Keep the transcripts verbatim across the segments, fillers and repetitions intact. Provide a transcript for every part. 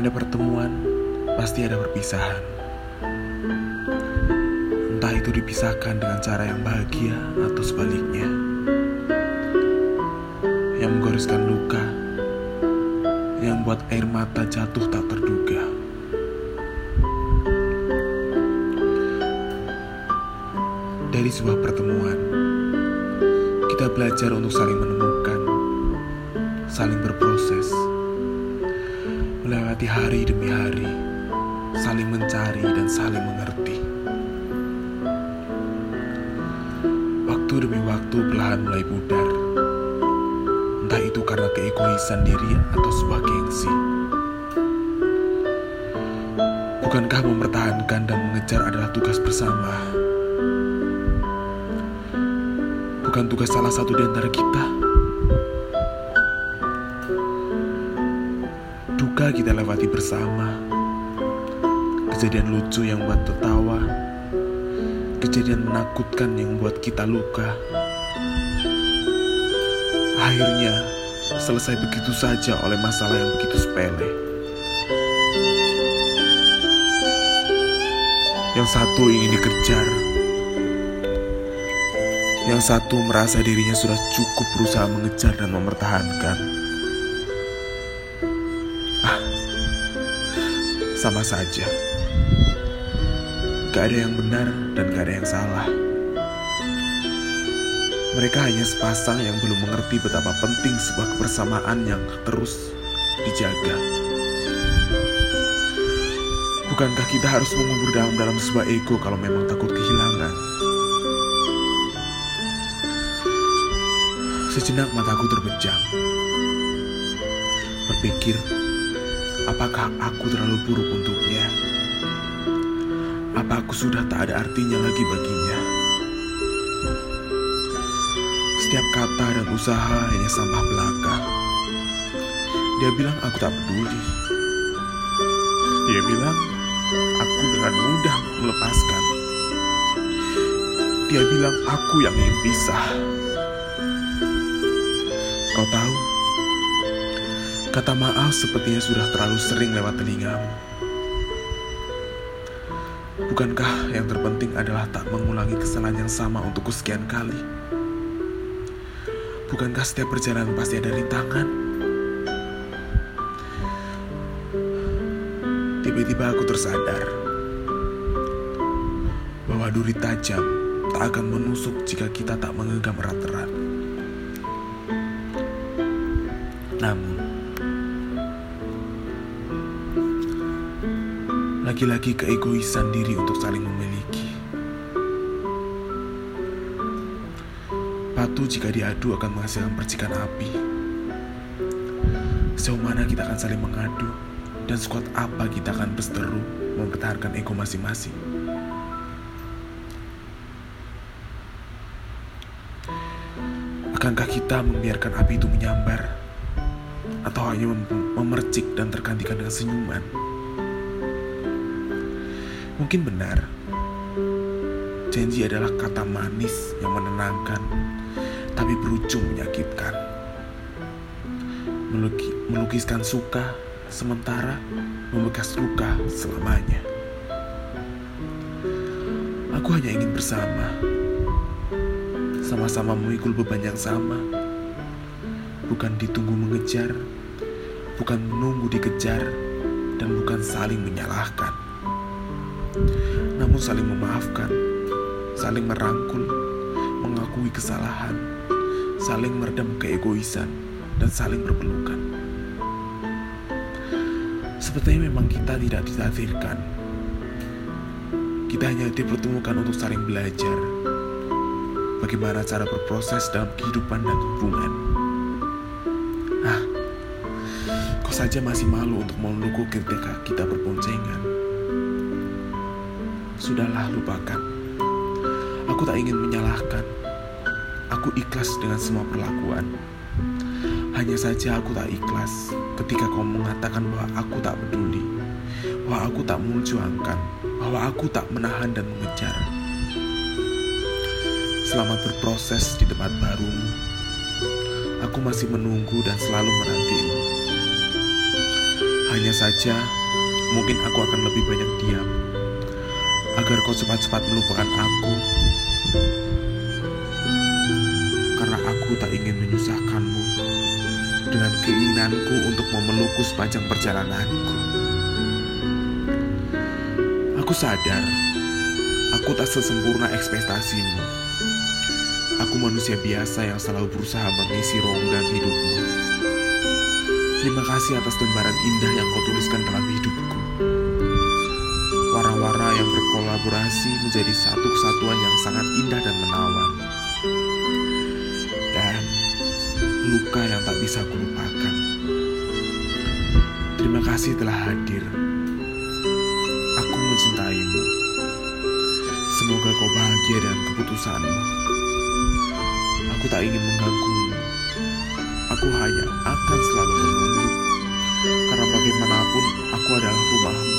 Ada pertemuan, pasti ada perpisahan. Entah itu dipisahkan dengan cara yang bahagia atau sebaliknya, yang menggoreskan luka, yang membuat air mata jatuh tak terduga. Dari sebuah pertemuan, kita belajar untuk saling menemukan, saling berproses, melewati hari demi hari, saling mencari dan saling mengerti. Waktu demi waktu perlahan mulai pudar, entah itu karena keegoisan diri atau sebuah gengsi. Bukankah mempertahankan dan mengejar adalah tugas bersama? Bukan tugas salah satu di antara kita? Duka kita lewati bersama, kejadian lucu yang buat tertawa, kejadian menakutkan yang buat kita luka. Akhirnya selesai begitu saja oleh masalah yang begitu sepele. Yang satu ingin dikejar, yang satu merasa dirinya sudah cukup berusaha mengejar dan mempertahankan. Sama saja. Gak ada yang benar dan gak ada yang salah. Mereka hanya sepasang yang belum mengerti betapa penting sebuah kebersamaan yang terus dijaga. Bukankah kita harus mengubur dalam-dalam sebuah ego kalau memang takut kehilangan? Sejenak mataku terbejang, berpikir, apakah aku terlalu buruk untuknya? Apa aku sudah tak ada artinya lagi baginya? Setiap kata dan usaha hanya sampah belaka. Dia bilang aku tak peduli. Dia bilang aku dengan mudah melepaskan. Dia bilang aku yang ingin pisah. Kau tahu, kata maaf sepertinya sudah terlalu sering lewat telingamu. Bukankah yang terpenting adalah tak mengulangi kesalahan yang sama untuk kesekian kali? Bukankah setiap perjalanan pasti ada rintangan? Tiba-tiba aku tersadar bahwa duri tajam tak akan menusuk jika kita tak menggenggam erat-erat. Namun, lagi-lagi keegoisan diri untuk saling memiliki. Batu jika diadu akan menghasilkan percikan api. Sejauh mana kita akan saling mengadu, dan sekuat apa kita akan berseteru mempertahankan ego masing-masing. Akankah kita membiarkan api itu menyambar, atau hanya mem- memercik dan tergantikan dengan senyuman? Mungkin benar, janji adalah kata manis yang menenangkan, tapi berujung menyakitkan. Melukiskan suka sementara, membekas luka selamanya. Aku hanya ingin bersama, sama-sama memikul beban yang sama. Bukan ditunggu mengejar, bukan menunggu dikejar, dan bukan saling menyalahkan. Namun saling memaafkan, saling merangkul, mengakui kesalahan, saling meredam keegoisan, dan saling berpelukan. Sepertinya memang kita tidak ditakdirkan. Kita hanya dipertemukan untuk saling belajar bagaimana cara berproses dalam kehidupan dan hubungan. Ah, kau saja masih malu untuk melukku ketika kita berboncengan. Sudahlah, lupakan. Aku tak ingin menyalahkan. Aku ikhlas dengan semua perlakuan. Hanya saja aku tak ikhlas ketika kau mengatakan bahwa aku tak peduli, bahwa aku tak memperjuangkan, bahwa aku tak menahan dan mengejar. Selamat berproses di tempat barumu. Aku masih menunggu dan selalu menantimu. Hanya saja, mungkin aku akan lebih banyak diam, agar kau cepat-cepat melupakan aku, karena aku tak ingin menyusahkanmu dengan keinginanku untuk memelukku sepanjang perjalananku. Aku sadar, aku tak sesempurna ekspektasimu. Aku manusia biasa yang selalu berusaha mengisi rongga hidupmu. Terima kasih atas lembaran indah yang kau tuliskan dalam hidupku. Wara-wara yang berkolaborasi menjadi satu kesatuan yang sangat indah dan menawan. Dan luka yang tak bisa kulupakan. Terima kasih telah hadir. Aku mencintaimu. Semoga kau bahagia dengan keputusanmu. Aku tak ingin mengganggumu. Aku hanya akan selalu menunggu, karena bagaimanapun aku adalah rumahmu.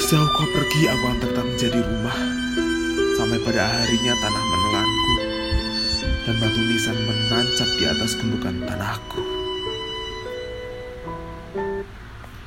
Sejauh kau pergi, aku akan tetap menjadi rumah, sampai pada harinya tanah menelanku dan batu nisan menancap di atas gundukan tanahku.